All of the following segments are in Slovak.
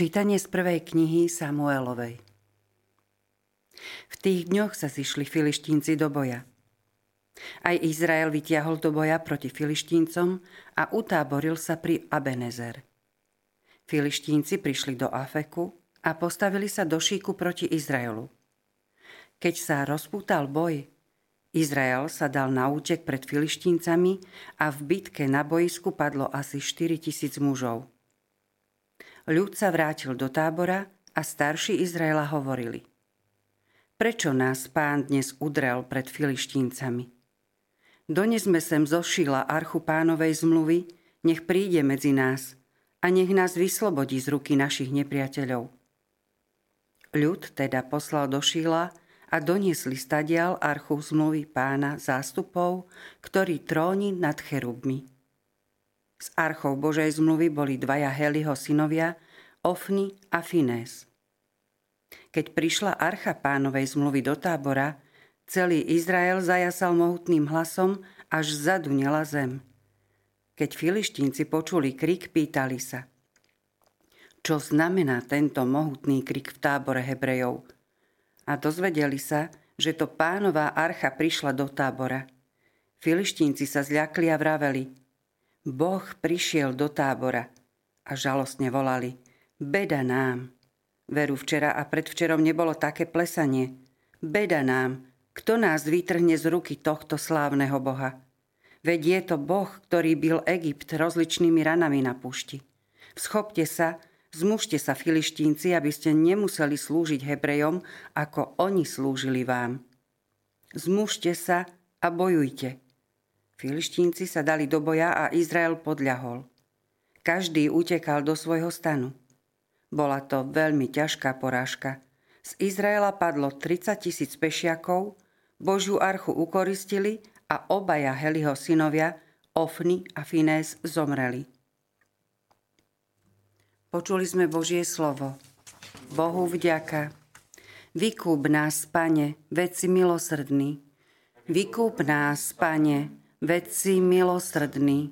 Čítanie z prvej knihy Samuelovej. V tých dňoch sa zišli Filištinci do boja. Aj Izrael vytiahol do boja proti Filištíncom a utáboril sa pri Abenezer. Filištínci prišli do Afeku a postavili sa do šíku proti Izraelu. Keď sa rozpútal boj, Izrael sa dal na útek pred Filištíncami a v bitke na bojisku padlo asi 4 000 mužov. Ľud sa vrátil do tábora a starší Izraela hovorili: Prečo nás Pán dnes udrel pred Filištíncami? Donesme sem zo Šíla archu Pánovej zmluvy, nech príde medzi nás a nech nás vyslobodí z ruky našich nepriateľov. Ľud teda poslal do Šíla a doniesli stadial archu zmluvy Pána zástupov, ktorý tróni nad cherubmi. Z archou Božej zmluvy boli 2 Heliho synovia, Ofni a Finés. Keď prišla archa Pánovej zmluvy do tábora, celý Izrael zajasal mohutným hlasom, až zadunela zem. Keď Filištínci počuli krik, pýtali sa: Čo znamená tento mohutný krik v tábore Hebrejov? A dozvedeli sa, že to Pánová archa prišla do tábora. Filištínci sa zľakli a vraveli: Boh prišiel do tábora, a žalostne volali: Beda nám. Veru včera a predvčerom nebolo také plesanie. Beda nám, kto nás vytrhne z ruky tohto slávneho Boha. Veď je to Boh, ktorý bil Egypt rozličnými ranami na púšti. Schopte sa, zmužte sa, Filištínci, aby ste nemuseli slúžiť Hebrejom, ako oni slúžili vám. Zmužte sa a bojujte. Filištínci sa dali do boja a Izrael podľahol. Každý utekal do svojho stanu. Bola to veľmi ťažká porážka. Z Izraela padlo 30 000 pešiakov, Božiu archu ukoristili a obaja Heliho synovia, Ofni a Finés, zomreli. Počuli sme Božie slovo. Bohu vďaka. Vykúp nás, Pane, veď si milosrdný. Vykúp nás, Pane, veď si milosrdný.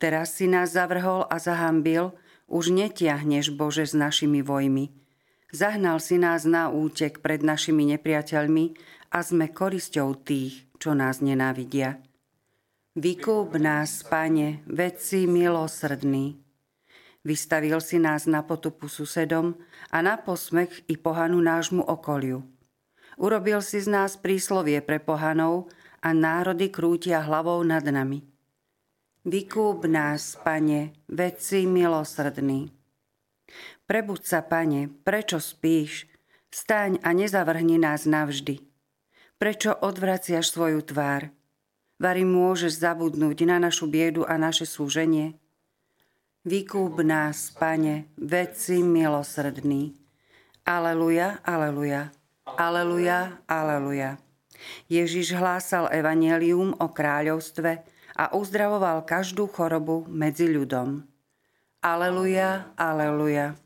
Teraz si nás zavrhol a zahambil, už netiahneš, Bože, s našimi vojmi. Zahnal si nás na útek pred našimi nepriateľmi a sme korisťou tých, čo nás nenávidia. Vykúp nás, Pane, veď si milosrdný. Vystavil si nás na potupu susedom a na posmech i pohanu nášmu okoliu. Urobil si z nás príslovie pre pohanov, a národy krútia hlavou nad nami. Vykúp nás, Pane, veď si milosrdný. Prebuď sa, Pane, prečo spíš? Vstaň a nezavrhni nás navždy. Prečo odvraciaš svoju tvár? Vari môžeš zabudnúť na našu biedu a naše súženie? Vykúp nás, Pane, veď si milosrdný. Aleluja, aleluja, aleluja, aleluja. Ježiš hlásal evanjelium o kráľovstve a uzdravoval každú chorobu medzi ľuďom. Aleluja, aleluja.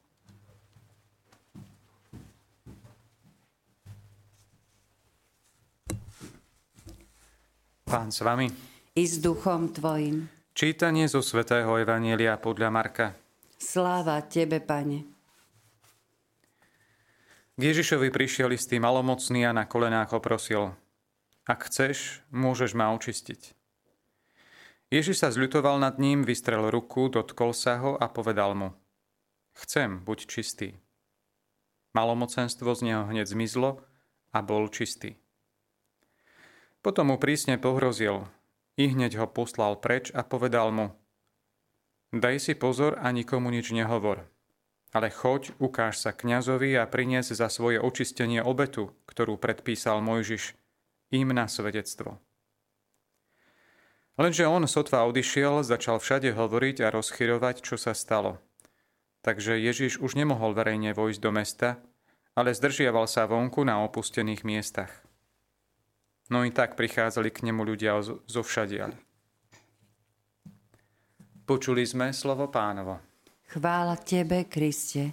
Pán s vami. I s duchom tvojim. Čítanie zo svätého evanjelia podľa Marka. Sláva tebe, Pane. K Ježišovi prišiel istý malomocný a na kolenách ho prosil: Ak chceš, môžeš ma očistiť. Ježiš sa zľutoval nad ním, vystrel ruku, dotkol sa ho a povedal mu: Chcem, buď čistý. Malomocenstvo z neho hneď zmizlo a bol čistý. Potom mu prísne pohrozil, i hneď ho poslal preč a povedal mu: Daj si pozor a nikomu nič nehovor, ale choď, ukáž sa kňazovi a prinies za svoje očistenie obetu, ktorú predpísal Mojžiš, im na svedectvo. Lenže on sotva odišiel, začal všade hovoriť a rozchyrovať, čo sa stalo. Takže Ježiš už nemohol verejne vojsť do mesta, ale zdržiaval sa vonku na opustených miestach. No i tak prichádzali k nemu ľudia zo všadiaľ. Počuli sme slovo Pánovo. Chvála tebe, Kriste.